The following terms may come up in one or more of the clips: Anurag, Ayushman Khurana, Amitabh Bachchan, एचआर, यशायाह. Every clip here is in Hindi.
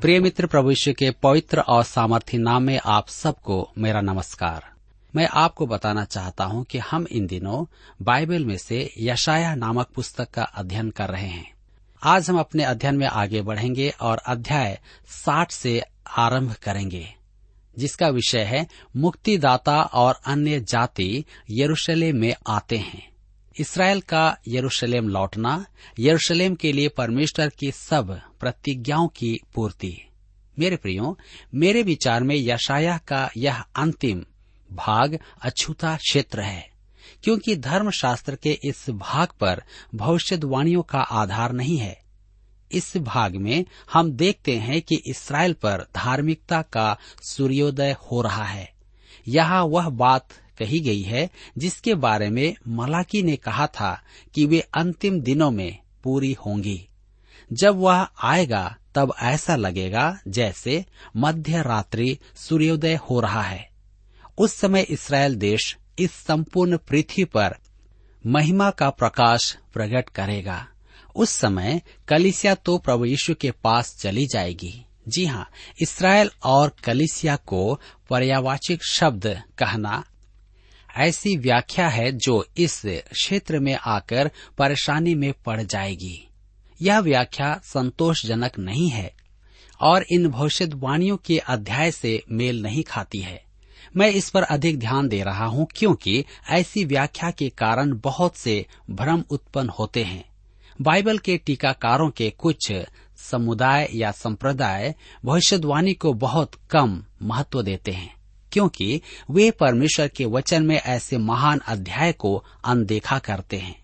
प्रिय मित्र, प्रभु यीशु के पवित्र और सामर्थी नाम में आप सबको मेरा नमस्कार। मैं आपको बताना चाहता हूं कि हम इन दिनों बाइबल में से यशायाह नामक पुस्तक का अध्ययन कर रहे हैं। आज हम अपने अध्ययन में आगे बढ़ेंगे और अध्याय 60 से आरंभ करेंगे, जिसका विषय है मुक्तिदाता और अन्य जाति यरूशलेम में आते हैं। इसराइल का यरूशलेम लौटना, यरूशलेम के लिए परमेश्वर की सब प्रतिज्ञाओं की पूर्ति। मेरे प्रियो, मेरे विचार में यशायाह का यह अंतिम भाग अछूता क्षेत्र है, क्योंकि धर्मशास्त्र के इस भाग पर भविष्यवाणियों का आधार नहीं है। इस भाग में हम देखते हैं कि इसराइल पर धार्मिकता का सूर्योदय हो रहा है। यहाँ वह बात कही गई है जिसके बारे में मलाकी ने कहा था कि वे अंतिम दिनों में पूरी होंगी। जब वह आएगा तब ऐसा लगेगा जैसे मध्य रात्रि सूर्योदय हो रहा है। उस समय इस्राएल देश इस संपूर्ण पृथ्वी पर महिमा का प्रकाश प्रकट करेगा। उस समय कलीसिया तो प्रभु यीशु के पास चली जाएगी। जी हाँ, इस्राएल और कलीसिया को पर्यायवाची शब्द कहना ऐसी व्याख्या है जो इस क्षेत्र में आकर परेशानी में पड़ जाएगी। यह व्याख्या संतोषजनक नहीं है और इन भविष्यवाणियों के अध्याय से मेल नहीं खाती है। मैं इस पर अधिक ध्यान दे रहा हूँ क्योंकि ऐसी व्याख्या के कारण बहुत से भ्रम उत्पन्न होते हैं। बाइबल के टीकाकारों के कुछ समुदाय या संप्रदाय भविष्यवाणी को बहुत कम महत्व देते हैं, क्योंकि वे परमेश्वर के वचन में ऐसे महान अध्याय को अनदेखा करते हैं।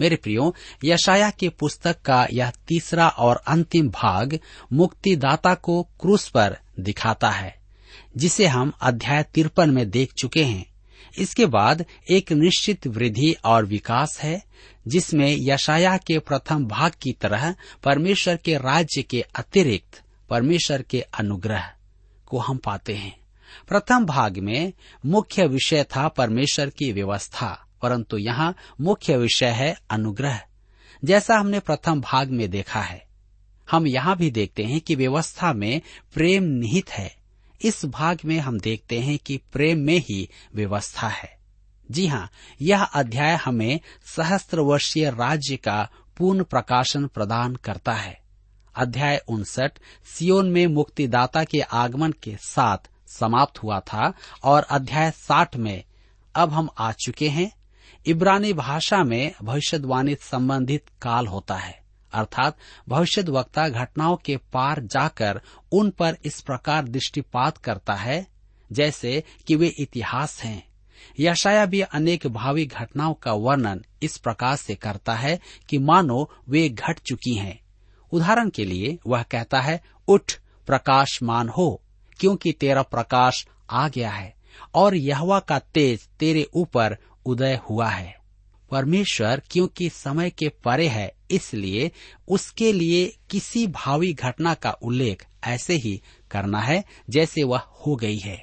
मेरे प्रियो, यशायाह के पुस्तक का यह तीसरा और अंतिम भाग मुक्तिदाता को क्रूस पर दिखाता है, जिसे हम अध्याय 53 में देख चुके हैं। इसके बाद एक निश्चित वृद्धि और विकास है, जिसमें यशायाह के प्रथम भाग की तरह परमेश्वर के राज्य के अतिरिक्त परमेश्वर के अनुग्रह को हम पाते हैं। प्रथम भाग में मुख्य विषय था परमेश्वर की व्यवस्था, परंतु यहाँ मुख्य विषय है अनुग्रह। जैसा हमने प्रथम भाग में देखा है, हम यहाँ भी देखते हैं कि व्यवस्था में प्रेम निहित है। इस भाग में हम देखते हैं कि प्रेम में ही व्यवस्था है। जी हाँ, यह अध्याय हमें सहस्त्र वर्षीय राज्य का पूर्ण प्रकाशन प्रदान करता है। अध्याय 59 सियोन में मुक्तिदाता के आगमन के साथ समाप्त हुआ था और अध्याय 60 में अब हम आ चुके हैं। इब्रानी भाषा में भविष्यवाणी संबंधित काल होता है, अर्थात भविष्यद्वक्ता घटनाओं के पार जाकर उन पर इस प्रकार दृष्टिपात करता है जैसे कि वे इतिहास हैं। यशायाह भी अनेक भावी घटनाओं का वर्णन इस प्रकार से करता है कि मानो वे घट चुकी हैं। उदाहरण के लिए वह कहता है, उठ प्रकाशमान हो, क्योंकि तेरा प्रकाश आ गया है और यहोवा का तेज तेरे ऊपर उदय हुआ है। परमेश्वर क्योंकि समय के परे है, इसलिए उसके लिए किसी भावी घटना का उल्लेख ऐसे ही करना है जैसे वह हो गई है,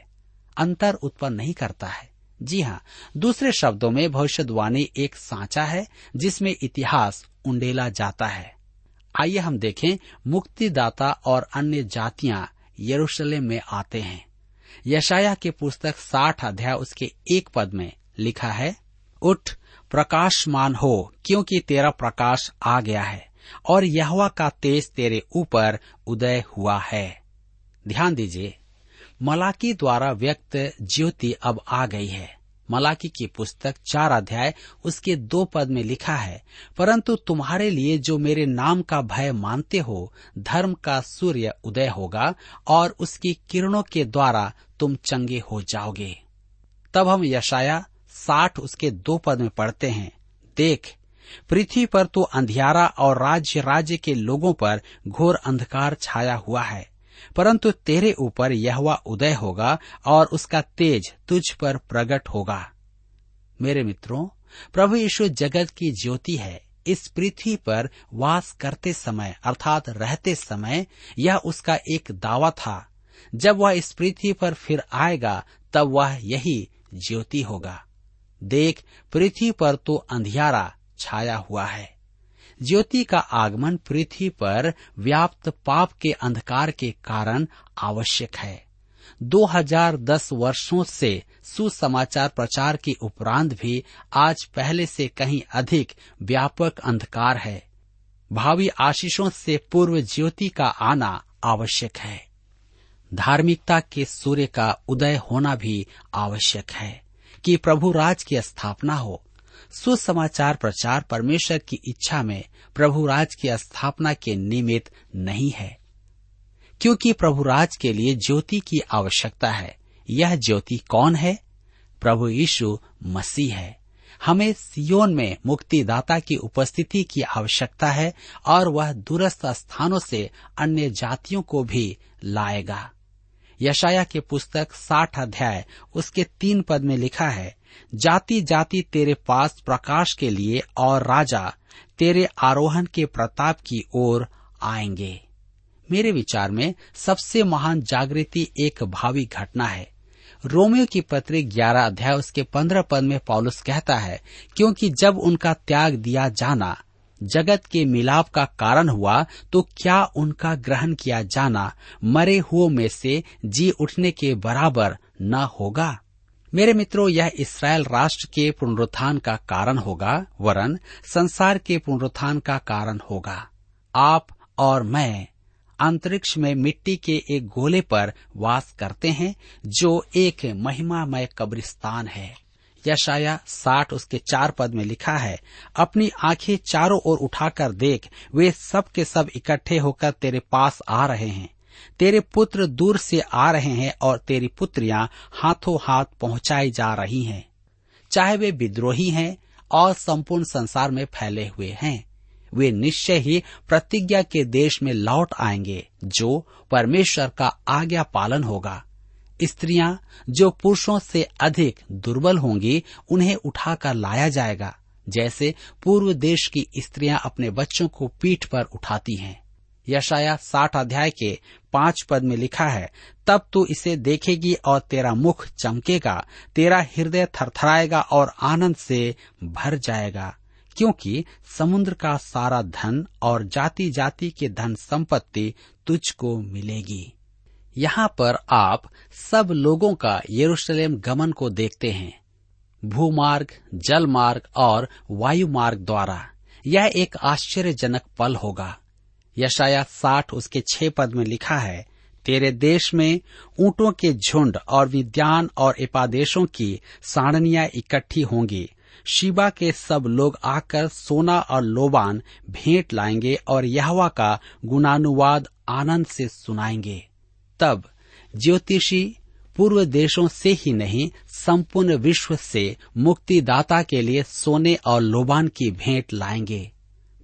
अंतर उत्पन्न नहीं करता है। जी हाँ, दूसरे शब्दों में भविष्यवाणी एक सांचा है जिसमें इतिहास उंडेला जाता है। आइए हम देखें मुक्तिदाता और अन्य जातियाँ यरूशलेम में आते हैं। यशायाह के पुस्तक 60 अध्याय उसके 1 पद में लिखा है, उठ प्रकाशमान हो, क्योंकि तेरा प्रकाश आ गया है और यहोवा का तेज तेरे ऊपर उदय हुआ है। ध्यान दीजिए, मलाकी द्वारा व्यक्त ज्योति अब आ गई है। मलाकी की पुस्तक 4 अध्याय उसके 2 पद में लिखा है, परंतु तुम्हारे लिए जो मेरे नाम का भय मानते हो, धर्म का सूर्य उदय होगा और उसकी किरणों के द्वारा तुम चंगे हो जाओगे। तब हम यशायाह 60 उसके 2 पद में पढ़ते हैं, देख पृथ्वी पर तो अंधियारा और राज्य राज्य के लोगों पर घोर अंधकार छाया हुआ है, परंतु तेरे ऊपर यहोवा उदय होगा और उसका तेज तुझ पर प्रकट होगा। मेरे मित्रों, प्रभु यीशु जगत की ज्योति है। इस पृथ्वी पर वास करते समय अर्थात रहते समय यह उसका एक दावा था। जब वह इस पृथ्वी पर फिर आएगा तब वह यही ज्योति होगा। देख पृथ्वी पर तो अंधियारा छाया हुआ है। ज्योति का आगमन पृथ्वी पर व्याप्त पाप के अंधकार के कारण आवश्यक है। 2010 वर्षों से सुसमाचार प्रचार के उपरांत भी आज पहले से कहीं अधिक व्यापक अंधकार है। भावी आशीषों से पूर्व ज्योति का आना आवश्यक है। धार्मिकता के सूर्य का उदय होना भी आवश्यक है कि प्रभु राज की स्थापना हो। सुसमाचार प्रचार परमेश्वर की इच्छा में प्रभु राज की स्थापना के निमित्त नहीं है, क्योंकि प्रभु राज के लिए ज्योति की आवश्यकता है। यह ज्योति कौन है? प्रभु यीशु मसीह है। हमें सियोन में मुक्तिदाता की उपस्थिति की आवश्यकता है और वह दूरस्थ स्थानों से अन्य जातियों को भी लाएगा। यशायाह के पुस्तक 60 अध्याय उसके 3 पद में लिखा है, जाति जाति तेरे पास प्रकाश के लिए और राजा तेरे आरोहण के प्रताप की ओर आएंगे। मेरे विचार में सबसे महान जागृति एक भावी घटना है। रोमियो की पत्री 11 अध्याय उसके 15 पद में पौलुस कहता है, क्योंकि जब उनका त्याग दिया जाना जगत के मिलाप का कारण हुआ, तो क्या उनका ग्रहण किया जाना मरे हुओं में से जी उठने के बराबर न होगा। मेरे मित्रों, यह इस्राएल राष्ट्र के पुनरुत्थान का कारण होगा, वरन संसार के पुनरुत्थान का कारण होगा। आप और मैं अंतरिक्ष में मिट्टी के एक गोले पर वास करते हैं, जो एक महिमामय कब्रिस्तान है। यशायाह 60 उसके 4 पद में लिखा है, अपनी आंखें चारों ओर उठाकर देख, वे सब के सब इकट्ठे होकर तेरे पास आ रहे हैं। तेरे पुत्र दूर से आ रहे हैं और तेरी पुत्रियां हाथों हाथ पहुंचाई जा रही हैं। चाहे वे विद्रोही हैं और संपूर्ण संसार में फैले हुए हैं, वे निश्चय ही प्रतिज्ञा के देश में लौट आएंगे, जो परमेश्वर का आज्ञा पालन होगा। स्त्रियां जो पुरुषों से अधिक दुर्बल होंगी, उन्हें उठाकर लाया जाएगा, जैसे पूर्व देश की स्त्रियां अपने बच्चों को पीठ पर उठाती हैं। यशायाह 60 अध्याय के 5 पद में लिखा है, तब तू इसे देखेगी और तेरा मुख चमकेगा, तेरा हृदय थरथराएगा और आनंद से भर जाएगा, क्योंकि समुद्र का सारा धन और जाति जाति के धन संपत्ति तुझको मिलेगी। यहाँ पर आप सब लोगों का यरूशलेम गमन को देखते हैं, भूमार्ग, जलमार्ग और वायुमार्ग द्वारा। यह एक आश्चर्यजनक पल होगा। यशायाह 60 उसके 6 पद में लिखा है, तेरे देश में ऊंटों के झुंड और विद्यान और एपादेशों की साड़नियां इकट्ठी होंगी। शिबा के सब लोग आकर सोना और लोबान भेंट लाएंगे और यहोवा का गुणानुवाद आनंद से सुनाएंगे। तब ज्योतिषी पूर्व देशों से ही नहीं, संपूर्ण विश्व से मुक्तिदाता के लिए सोने और लोबान की भेंट लाएंगे।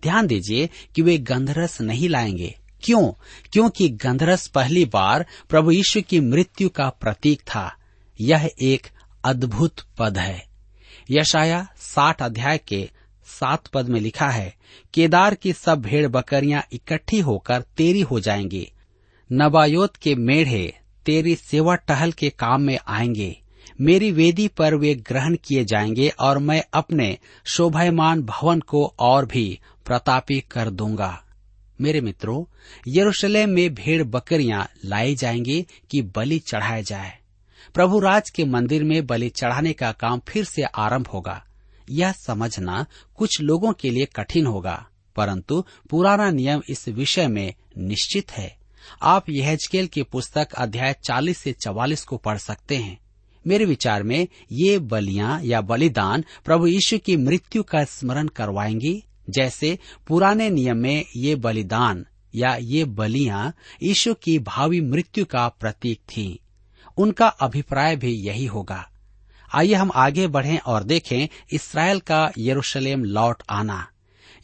ध्यान दीजिए कि वे गंधरस नहीं लाएंगे। क्यों? क्योंकि गंधरस पहली बार प्रभु यीशु की मृत्यु का प्रतीक था। यह एक अद्भुत पद है। यशायाह 60 अध्याय के 7 पद में लिखा है, केदार की सब भेड़ बकरियां इकट्ठी होकर तेरी हो जाएंगी। नबायोत के मेढ़े तेरी सेवा टहल के काम में आएंगे। मेरी वेदी पर वे ग्रहण किए जाएंगे और मैं अपने शोभायमान भवन को और भी प्रतापी कर दूंगा। मेरे मित्रों, यरूशलेम में भेड़ बकरियां लाई जाएंगी कि बलि चढ़ाया जाए। प्रभु राज के मंदिर में बलि चढ़ाने का काम फिर से आरंभ होगा। यह समझना कुछ लोगों के लिए कठिन होगा, परंतु पुराना नियम इस विषय में निश्चित है। आप यहेजकेल की पुस्तक अध्याय 40 से 44 को पढ़ सकते हैं। मेरे विचार में ये बलियां या बलिदान प्रभु यीशु की मृत्यु का स्मरण करवाएंगी। जैसे पुराने नियम में ये बलिदान या ये बलियां यीशु की भावी मृत्यु का प्रतीक थीं, उनका अभिप्राय भी यही होगा। आइए हम आगे बढ़ें और देखें इसराइल का यरूशलेम लौट आना।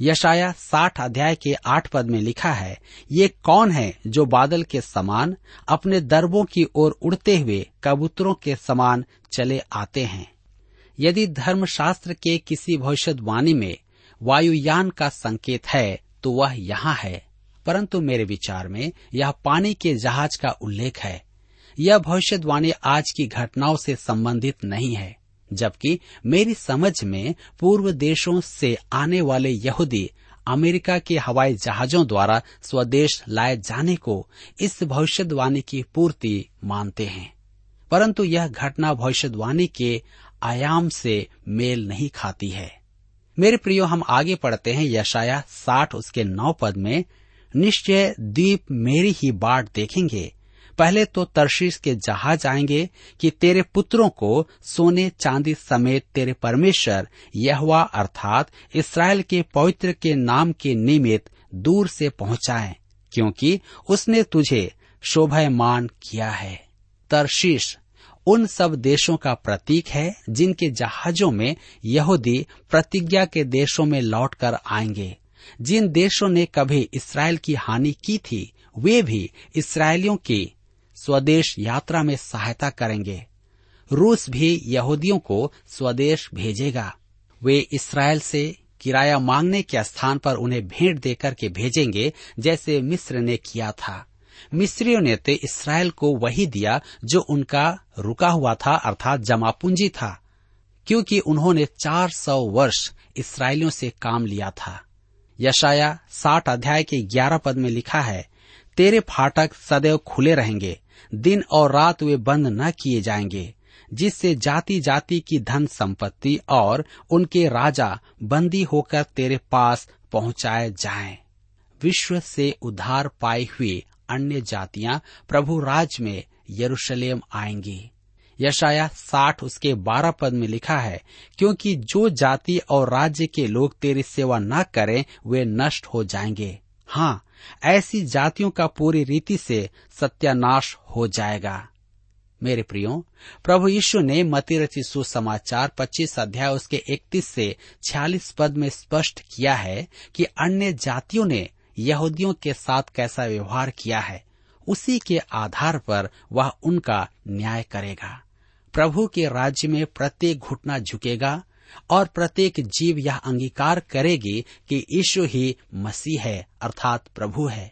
यशायाह 60 अध्याय के 8 पद में लिखा है, ये कौन है जो बादल के समान अपने दर्बों की ओर उड़ते हुए कबूतरों के समान चले आते हैं। यदि धर्मशास्त्र के किसी भविष्यवाणी में वायुयान का संकेत है तो वह यहाँ है, परंतु मेरे विचार में यह पानी के जहाज का उल्लेख है। यह भविष्यवाणी आज की घटनाओं से संबंधित नहीं है, जबकि मेरी समझ में पूर्व देशों से आने वाले यहूदी अमेरिका के हवाई जहाजों द्वारा स्वदेश लाए जाने को इस भविष्यवाणी की पूर्ति मानते हैं, परंतु यह घटना भविष्यवाणी के आयाम से मेल नहीं खाती है। मेरे प्रियो, हम आगे पढ़ते हैं यशायाह 60 उसके 9 पद में, निश्चय द्वीप मेरी ही बाट देखेंगे, पहले तो तर्शीश के जहाज आएंगे कि तेरे पुत्रों को सोने चांदी समेत तेरे परमेश्वर यहोवा अर्थात इसराइल के पवित्र के नाम के निमित्त दूर से पहुंचाएं, क्योंकि उसने तुझे शोभायमान किया है। तर्शीश उन सब देशों का प्रतीक है जिनके जहाजों में यहूदी प्रतिज्ञा के देशों में लौटकर आएंगे। जिन देशों ने कभी इसराइल की हानि की थी वे भी इसराइलियों की स्वदेश यात्रा में सहायता करेंगे। रूस भी यहूदियों को स्वदेश भेजेगा। वे इसराइल से किराया मांगने के स्थान पर उन्हें भेंट देकर के भेजेंगे, जैसे मिस्र ने किया था। मिस्रियों ने तो इसराइल को वही दिया जो उनका रुका हुआ था, अर्थात जमा पूंजी था, क्योंकि उन्होंने 400 वर्ष इसराइलियों से काम लिया था। यशायाह 60 अध्याय के 11 पद में लिखा है, तेरे फाटक सदैव खुले रहेंगे, दिन और रात वे बंद न किए जाएंगे, जिससे जाति जाति की धन संपत्ति और उनके राजा बंदी होकर तेरे पास पहुंचाए जाएं। विश्व से उधार पाई हुई अन्य जातियां प्रभु राज में यरूशलेम आएंगी। यशायाह 60 उसके 12 पद में लिखा है, क्योंकि जो जाति और राज्य के लोग तेरी सेवा न करें वे नष्ट हो जाएंगे। हाँ, ऐसी जातियों का पूरी रीति से सत्यानाश हो जाएगा। मेरे प्रियो, प्रभु यीशु ने मत्ती रचित सुसमाचार 25 अध्याय उसके 31 से 46 पद में स्पष्ट किया है कि अन्य जातियों ने यहूदियों के साथ कैसा व्यवहार किया है, उसी के आधार पर वह उनका न्याय करेगा। प्रभु के राज्य में प्रत्येक घुटना झुकेगा और प्रत्येक जीव यह अंगीकार करेगी कि यीशु ही मसीह है, अर्थात प्रभु है।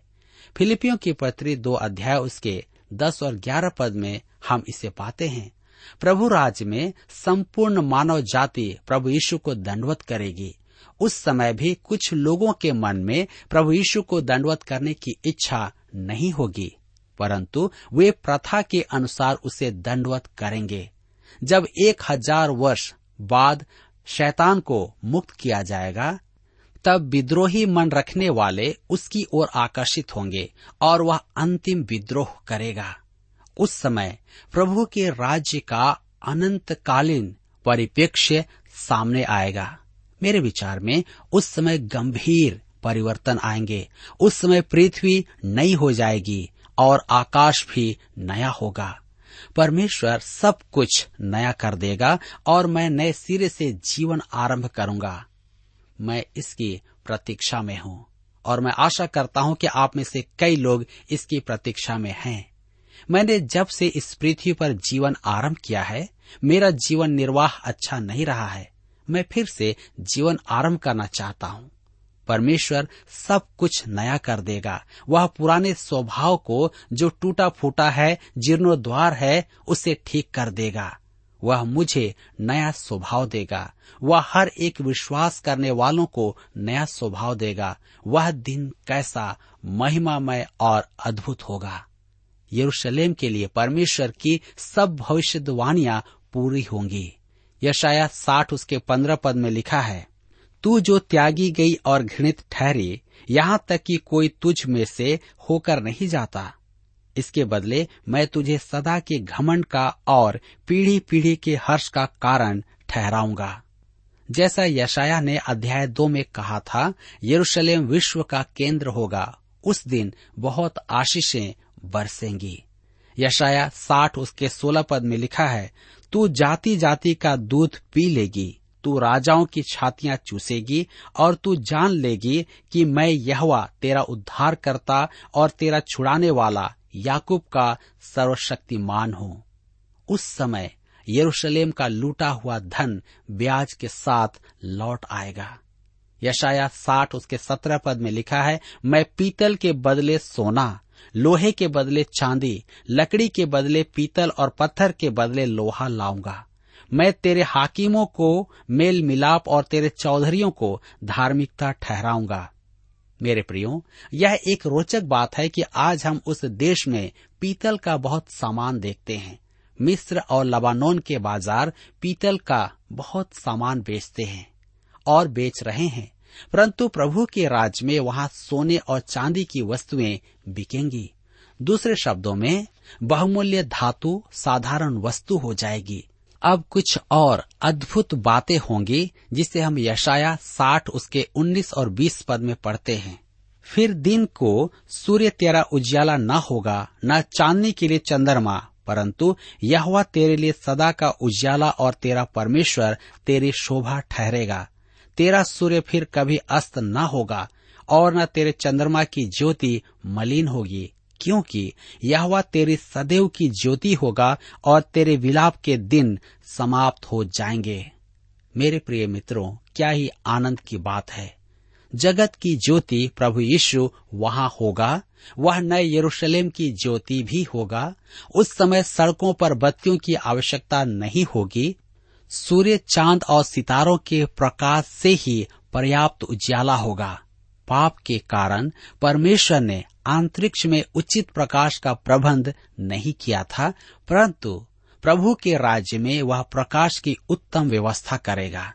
फिलिपियों की पत्री 2 अध्याय उसके 10 और 11 पद में हम इसे पाते हैं। प्रभु राज में संपूर्ण मानव जाति प्रभु यीशु को दंडवत करेगी। उस समय भी कुछ लोगों के मन में प्रभु यीशु को दंडवत करने की इच्छा नहीं होगी, परंतु वे प्रथा के अनुसार उसे दंडवत करेंगे। जब 1000 वर्ष बाद शैतान को मुक्त किया जाएगा, तब विद्रोही मन रखने वाले उसकी ओर आकर्षित होंगे और वह अंतिम विद्रोह करेगा। उस समय प्रभु के राज्य का अनंतकालीन परिप्रेक्ष्य सामने आएगा। मेरे विचार में उस समय गंभीर परिवर्तन आएंगे। उस समय पृथ्वी नई हो जाएगी और आकाश भी नया होगा। परमेश्वर सब कुछ नया कर देगा और मैं नए सिरे से जीवन आरंभ करूंगा। मैं इसकी प्रतीक्षा में हूं और मैं आशा करता हूं कि आप में से कई लोग इसकी प्रतीक्षा में हैं। मैंने जब से इस पृथ्वी पर जीवन आरंभ किया है, मेरा जीवन निर्वाह अच्छा नहीं रहा है। मैं फिर से जीवन आरंभ करना चाहता हूं। परमेश्वर सब कुछ नया कर देगा। वह पुराने स्वभाव को, जो टूटा फूटा है, जीर्णोद्वार है, उसे ठीक कर देगा। वह मुझे नया स्वभाव देगा। वह हर एक विश्वास करने वालों को नया स्वभाव देगा। वह दिन कैसा महिमामय और अद्भुत होगा। यरूशलेम के लिए परमेश्वर की सब भविष्यवाणियां पूरी होंगी। यशायाह 60 उसके 15 पद में लिखा है, तू जो त्यागी गई और घृणित ठहरी, यहाँ तक कि कोई तुझ में से होकर नहीं जाता, इसके बदले मैं तुझे सदा के घमंड का और पीढ़ी पीढ़ी के हर्ष का कारण ठहराऊंगा। जैसा यशायाह ने अध्याय 2 में कहा था, यरूशलेम विश्व का केंद्र होगा, उस दिन बहुत आशीषें बरसेंगी। यशायाह 60 उसके 16 पद में लिखा है, तू जाति जाति का दूध पी लेगी, तू राजाओं की छातियां चूसेगी और तू जान लेगी कि मैं यहोवा तेरा उद्धार करता और तेरा छुड़ाने वाला याकूब का सर्वशक्तिमान हूँ। उस समय यरूशलेम का लूटा हुआ धन ब्याज के साथ लौट आएगा। यशायाह 60 उसके 17 पद में लिखा है, मैं पीतल के बदले सोना, लोहे के बदले चांदी, लकड़ी के बदले पीतल और पत्थर के बदले लोहा लाऊंगा। मैं तेरे हाकिमों को मेल मिलाप और तेरे चौधरियों को धार्मिकता ठहराऊंगा। मेरे प्रियो, यह एक रोचक बात है कि आज हम उस देश में पीतल का बहुत सामान देखते हैं। मिस्र और लबानोन के बाजार पीतल का बहुत सामान बेचते हैं और बेच रहे हैं, परंतु प्रभु के राज्य में वहाँ सोने और चांदी की वस्तुएं बिकेंगी। दूसरे शब्दों में बहुमूल्य धातु साधारण वस्तु हो जाएगी। अब कुछ और अद्भुत बातें होंगी जिसे हम यशायाह 60 उसके 19 और 20 पद में पढ़ते हैं। फिर दिन को सूर्य तेरा उजियाला न होगा, न चांदनी के लिए चंद्रमा, परंतु यहोवा तेरे लिए सदा का उजियाला और तेरा परमेश्वर तेरी शोभा ठहरेगा। तेरा सूर्य फिर कभी अस्त न होगा और न तेरे चंद्रमा की ज्योति मलिन होगी, क्योंकि यहोवा तेरी सदैव की ज्योति होगा और तेरे विलाप के दिन समाप्त हो जाएंगे। मेरे प्रिय मित्रों, क्या ही आनंद की बात है। जगत की ज्योति प्रभु यीशु वहाँ होगा। वह नए यरूशलेम की ज्योति भी होगा। उस समय सड़कों पर बत्तियों की आवश्यकता नहीं होगी। सूर्य, चांद और सितारों के प्रकाश से ही पर्याप्त उजियाला होगा। पाप के कारण परमेश्वर ने अंतरिक्ष में उचित प्रकाश का प्रबंध नहीं किया था, परंतु प्रभु के राज्य में वह प्रकाश की उत्तम व्यवस्था करेगा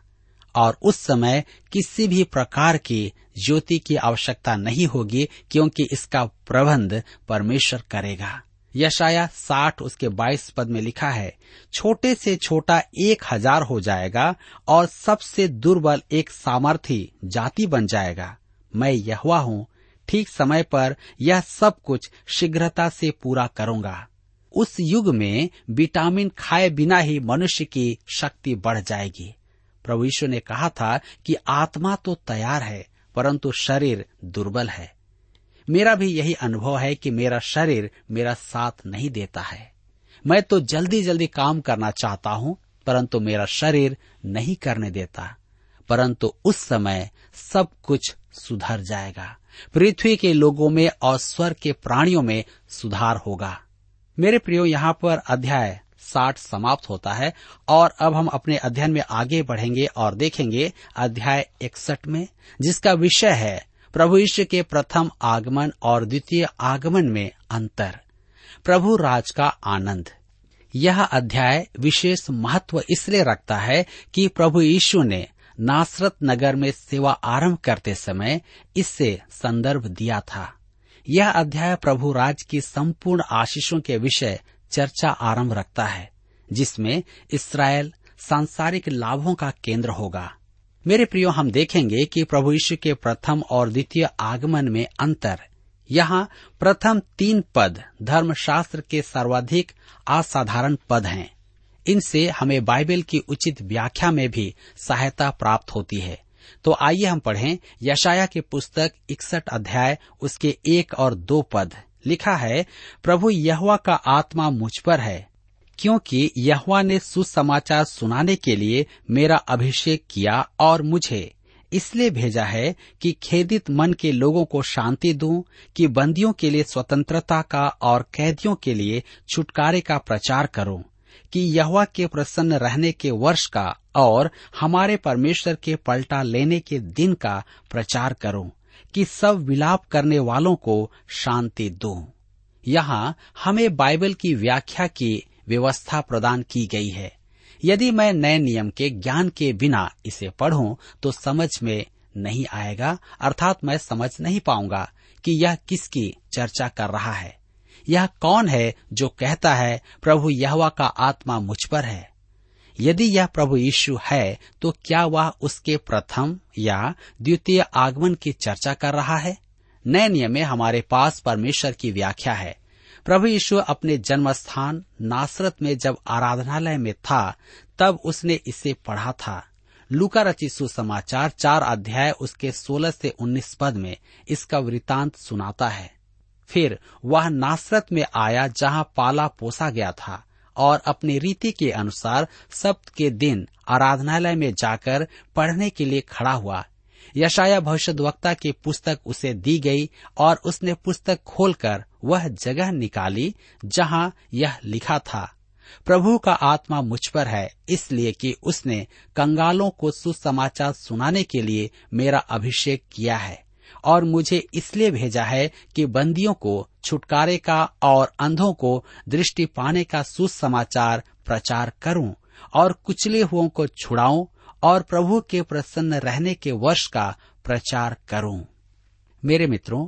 और उस समय किसी भी प्रकार की ज्योति की आवश्यकता नहीं होगी, क्योंकि इसका प्रबंध परमेश्वर करेगा। यशायाह 60 उसके 22 पद में लिखा है, छोटे से छोटा 1000 हो जाएगा और सबसे दुर्बल एक सामर्थी जाति बन जाएगा। मैं यहोवा हूँ, ठीक समय पर यह सब कुछ शीघ्रता से पूरा करूँगा। उस युग में विटामिन खाए बिना ही मनुष्य की शक्ति बढ़ जाएगी। प्रभु यीशु ने कहा था कि आत्मा तो तैयार है, परंतु शरीर दुर्बल है। मेरा भी यही अनुभव है कि मेरा शरीर मेरा साथ नहीं देता है। मैं तो जल्दी जल्दी काम करना चाहता हूँ, परंतु मेरा शरीर नहीं करने देता। परंतु उस समय सब कुछ सुधर जाएगा। पृथ्वी के लोगों में और स्वर्ग के प्राणियों में सुधार होगा। मेरे प्रियो, यहाँ पर अध्याय 60 समाप्त होता है और अब हम अपने अध्ययन में आगे बढ़ेंगे और देखेंगे अध्याय 61 में, जिसका विषय है प्रभु यीशु के प्रथम आगमन और द्वितीय आगमन में अंतर, प्रभु राज का आनंद। यह अध्याय विशेष महत्व इसलिए रखता है कि प्रभु यीशु ने नासरत नगर में सेवा आरंभ करते समय इससे संदर्भ दिया था। यह अध्याय प्रभु राज की संपूर्ण आशीषों के विषय चर्चा आरंभ रखता है, जिसमें इसराइल सांसारिक लाभों का केंद्र होगा। मेरे प्रियो, हम देखेंगे कि प्रभु यीशु के प्रथम और द्वितीय आगमन में अंतर। यहाँ प्रथम 3 पद धर्मशास्त्र के सर्वाधिक असाधारण पद हैं। इनसे हमें बाइबल की उचित व्याख्या में भी सहायता प्राप्त होती है। तो आइए हम पढ़ें यशायाह की पुस्तक 61 अध्याय उसके 1 और 2 पद। लिखा है, प्रभु यहोवा का आत्मा मुझ पर है, क्योंकि यहोवा ने सुसमाचार सुनाने के लिए मेरा अभिषेक किया और मुझे इसलिए भेजा है कि खेदित मन के लोगों को शांति दूं, कि बंदियों के लिए स्वतंत्रता का और कैदियों के लिए छुटकारे का प्रचार करूं, कि यहोवा के प्रसन्न रहने के वर्ष का और हमारे परमेश्वर के पलटा लेने के दिन का प्रचार करूं, कि सब विलाप करने वालों को शांति दूं। यहाँ हमें बाइबल की व्याख्या की व्यवस्था प्रदान की गई है। यदि मैं नए नियम के ज्ञान के बिना इसे पढ़ूं तो समझ में नहीं आएगा, अर्थात मैं समझ नहीं पाऊंगा कि यह किसकी चर्चा कर रहा है। यह कौन है जो कहता है प्रभु यहोवा का आत्मा मुझ पर है? यदि यह प्रभु यीशु है तो क्या वह उसके प्रथम या द्वितीय आगमन की चर्चा कर रहा है? नए नियम में हमारे पास परमेश्वर की व्याख्या है। प्रभु यीशु अपने जन्म स्थान नासरत में जब आराधनालय में था तब उसने इसे पढ़ा था। लूका रचित सुसमाचार 4 अध्याय उसके 16 से 19 पद में इसका वृतांत सुनाता है। फिर वह नासरत में आया जहां पाला पोसा गया था और अपनी रीति के अनुसार सब्त के दिन आराधनालय में जाकर पढ़ने के लिए खड़ा हुआ। यशायाह भविष्यद्वक्ता की पुस्तक उसे दी गई और उसने पुस्तक खोलकर वह जगह निकाली जहां यह लिखा था, प्रभु का आत्मा मुझ पर है इसलिए कि उसने कंगालों को सुसमाचार सुनाने के लिए मेरा अभिषेक किया है और मुझे इसलिए भेजा है कि बंदियों को छुटकारे का और अंधों को दृष्टि पाने का सुसमाचार प्रचार करूं और कुचले हुओं को छुड़ाऊं और प्रभु के प्रसन्न रहने के वर्ष का प्रचार करूं। मेरे मित्रों,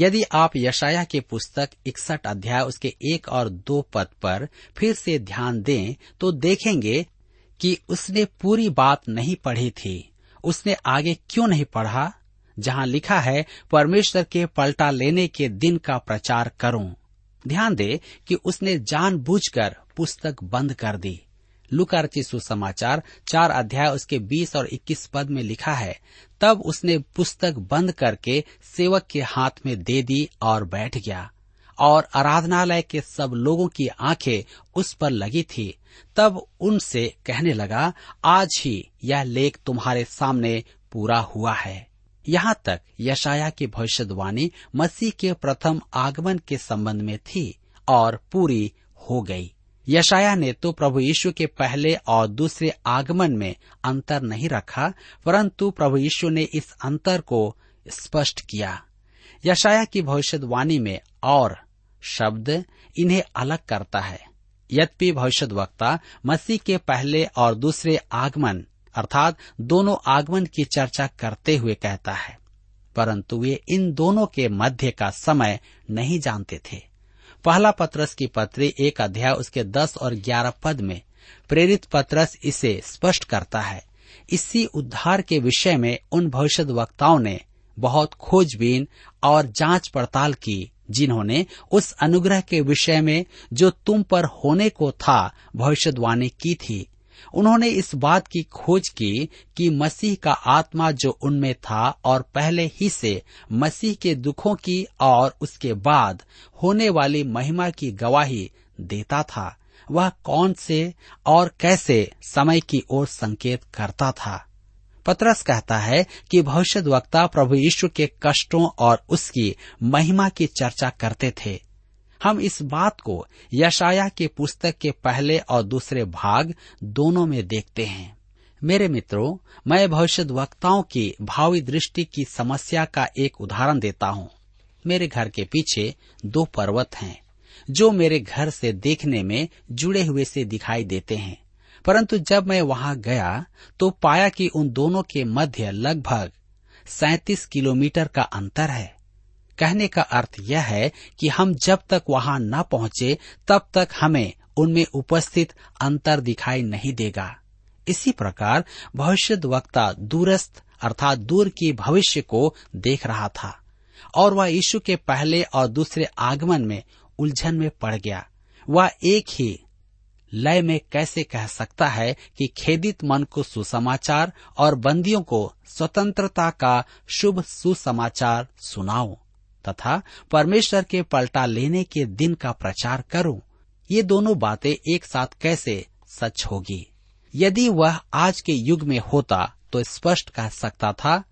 यदि आप यशायाह की पुस्तक 61 अध्याय उसके 1 और 2 पद पर फिर से ध्यान दें तो देखेंगे कि उसने पूरी बात नहीं पढ़ी थी। उसने आगे क्यों नहीं पढ़ा, जहां लिखा है परमेश्वर के पलटा लेने के दिन का प्रचार करूं। ध्यान दें कि उसने जानबूझकर पुस्तक बंद कर दी। लूका रचित सुसमाचार 4 अध्याय उसके 20 और 21 पद में लिखा है, तब उसने पुस्तक बंद करके सेवक के हाथ में दे दी और बैठ गया और आराधनालय के सब लोगों की आंखें उस पर लगी थी। तब उनसे कहने लगा, आज ही यह लेख तुम्हारे सामने पूरा हुआ है। यहाँ तक यशायाह की भविष्यवाणी मसीह के प्रथम आगमन के संबंध में थी और पूरी हो गई। यशायाह ने तो प्रभु यीशु के पहले और दूसरे आगमन में अंतर नहीं रखा, परंतु प्रभु यीशु ने इस अंतर को स्पष्ट किया। यशायाह की भविष्यवाणी में और शब्द इन्हें अलग करता है। यद्यपि भविष्यद्वक्ता मसीह के पहले और दूसरे आगमन अर्थात दोनों आगमन की चर्चा करते हुए कहता है, परंतु वे इन दोनों के मध्य का समय नहीं जानते थे। पहला पतरस की पत्री 1 अध्याय उसके 10 और 11 पद में प्रेरित पतरस इसे स्पष्ट करता है। इसी उद्धार के विषय में उन भविष्यद्वक्ताओं ने बहुत खोजबीन और जांच पड़ताल की जिन्होंने उस अनुग्रह के विषय में जो तुम पर होने को था भविष्यवाणी की थी। उन्होंने इस बात की खोज की कि मसीह का आत्मा जो उनमें था और पहले ही से मसीह के दुखों की और उसके बाद होने वाली महिमा की गवाही देता था, वह कौन से और कैसे समय की ओर संकेत करता था। पतरस कहता है कि भविष्यद्वक्ता प्रभु यीशु के कष्टों और उसकी महिमा की चर्चा करते थे। हम इस बात को यशायाह की पुस्तक के पहले और दूसरे भाग दोनों में देखते हैं। मेरे मित्रों, मैं भविष्यद्वक्ताओं की भावी दृष्टि की समस्या का एक उदाहरण देता हूँ। मेरे घर के पीछे 2 पर्वत हैं, जो मेरे घर से देखने में जुड़े हुए से दिखाई देते हैं, परंतु जब मैं वहाँ गया तो पाया कि उन दोनों के मध्य लगभग 37 किलोमीटर का अंतर है। कहने का अर्थ यह है कि हम जब तक वहां न पहुंचे तब तक हमें उनमें उपस्थित अंतर दिखाई नहीं देगा। इसी प्रकार भविष्यद्वक्ता दूरस्थ अर्थात दूर की भविष्य को देख रहा था और वह यीशु के पहले और दूसरे आगमन में उलझन में पड़ गया। वह एक ही लय में कैसे कह सकता है कि खेदित मन को सुसमाचार और बंदियों को स्वतंत्रता का शुभ सुसमाचार सुनाओ तथा परमेश्वर के पलटा लेने के दिन का प्रचार करूं। ये दोनों बातें एक साथ कैसे सच होगी? यदि वह आज के युग में होता तो स्पष्ट कह सकता था,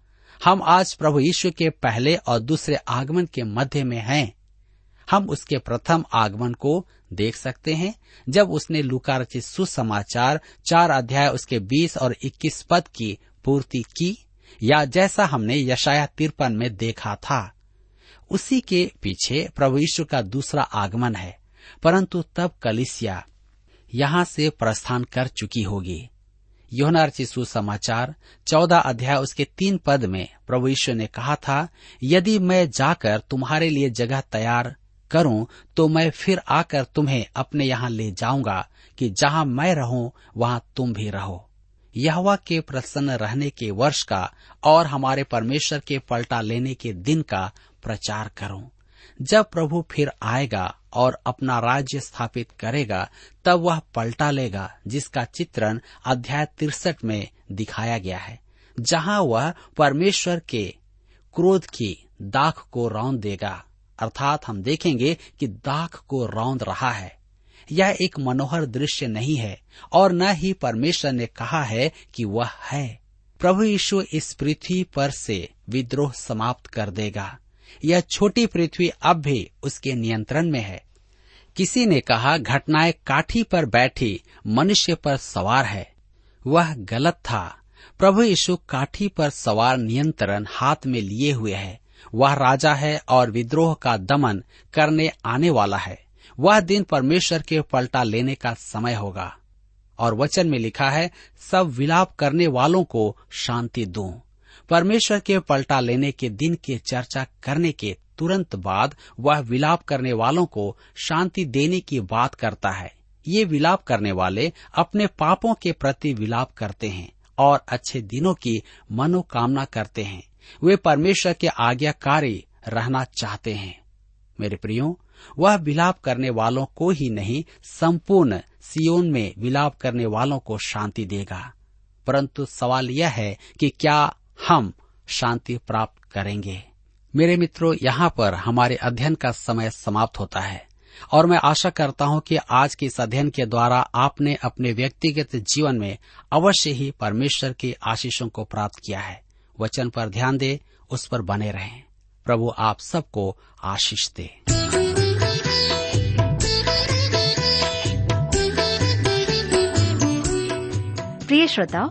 हम आज प्रभु यीशु के पहले और दूसरे आगमन के मध्य में हैं। हम उसके प्रथम आगमन को देख सकते हैं जब उसने लूका रचित सुसमाचार 4 अध्याय उसके 20 और 21 पद की पूर्ति की, या जैसा हमने यशायाह 53 में देखा था। उसी के पीछे प्रभु यीशु का दूसरा आगमन है, परंतु तब कलीसिया यहाँ से प्रस्थान कर चुकी होगी। यूहन्ना रचित सुसमाचार 14 अध्याय उसके 3 पद में प्रभु यीशु ने कहा था, यदि मैं जाकर तुम्हारे लिए जगह तैयार करूं तो मैं फिर आकर तुम्हें अपने यहाँ ले जाऊंगा कि जहां मैं रहूं वहां तुम भी रहो। यहोवा के प्रसन्न रहने के वर्ष का और हमारे परमेश्वर के पलटा लेने के दिन का प्रचार करूं। जब प्रभु फिर आएगा और अपना राज्य स्थापित करेगा तब वह पलटा लेगा, जिसका चित्रण अध्याय 63 में दिखाया गया है, जहां वह परमेश्वर के क्रोध की दाख को रौंद देगा। अर्थात हम देखेंगे कि दाख को रौंद रहा है। यह एक मनोहर दृश्य नहीं है और न ही परमेश्वर ने कहा है कि वह है। प्रभु यीशु इस पृथ्वी पर से विद्रोह समाप्त कर देगा। यह छोटी पृथ्वी अब भी उसके नियंत्रण में है। किसी ने कहा घटनाएं काठी पर बैठी मनुष्य पर सवार है। वह गलत था। प्रभु यीशु काठी पर सवार नियंत्रण हाथ में लिए हुए है। वह राजा है और विद्रोह का दमन करने आने वाला है। वह दिन परमेश्वर के पलटा लेने का समय होगा और वचन में लिखा है, सब विलाप करने वालों को शांति दूं। परमेश्वर के पलटा लेने के दिन की चर्चा करने के तुरंत बाद वह विलाप करने वालों को शांति देने की बात करता है। ये विलाप करने वाले अपने पापों के प्रति विलाप करते हैं और अच्छे दिनों की मनोकामना करते हैं। वे परमेश्वर के आज्ञाकारी रहना चाहते हैं। मेरे प्रियो, वह विलाप करने वालों को ही नहीं, संपूर्ण सियोन में विलाप करने वालों को शांति देगा। परंतु सवाल यह है कि क्या हम शांति प्राप्त करेंगे। मेरे मित्रों, यहाँ पर हमारे अध्ययन का समय समाप्त होता है और मैं आशा करता हूँ कि आज के इस अध्ययन के द्वारा आपने अपने व्यक्तिगत जीवन में अवश्य ही परमेश्वर की आशीषों को प्राप्त किया है। वचन पर ध्यान दे, उस पर बने रहें। प्रभु आप सबको आशीष दे। प्रिय श्रोताओ,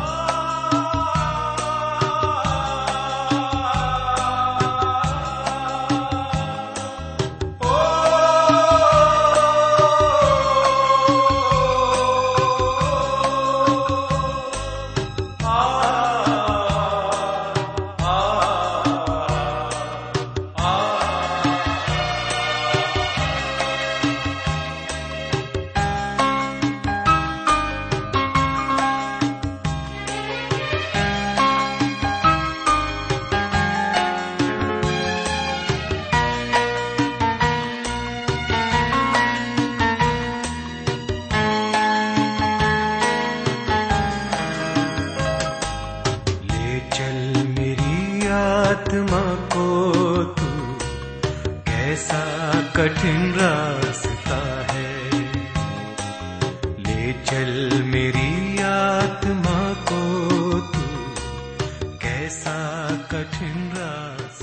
कठिन रास्ता है, ले चल मेरी आत्मा को तू, कैसा कठिन रास्ता।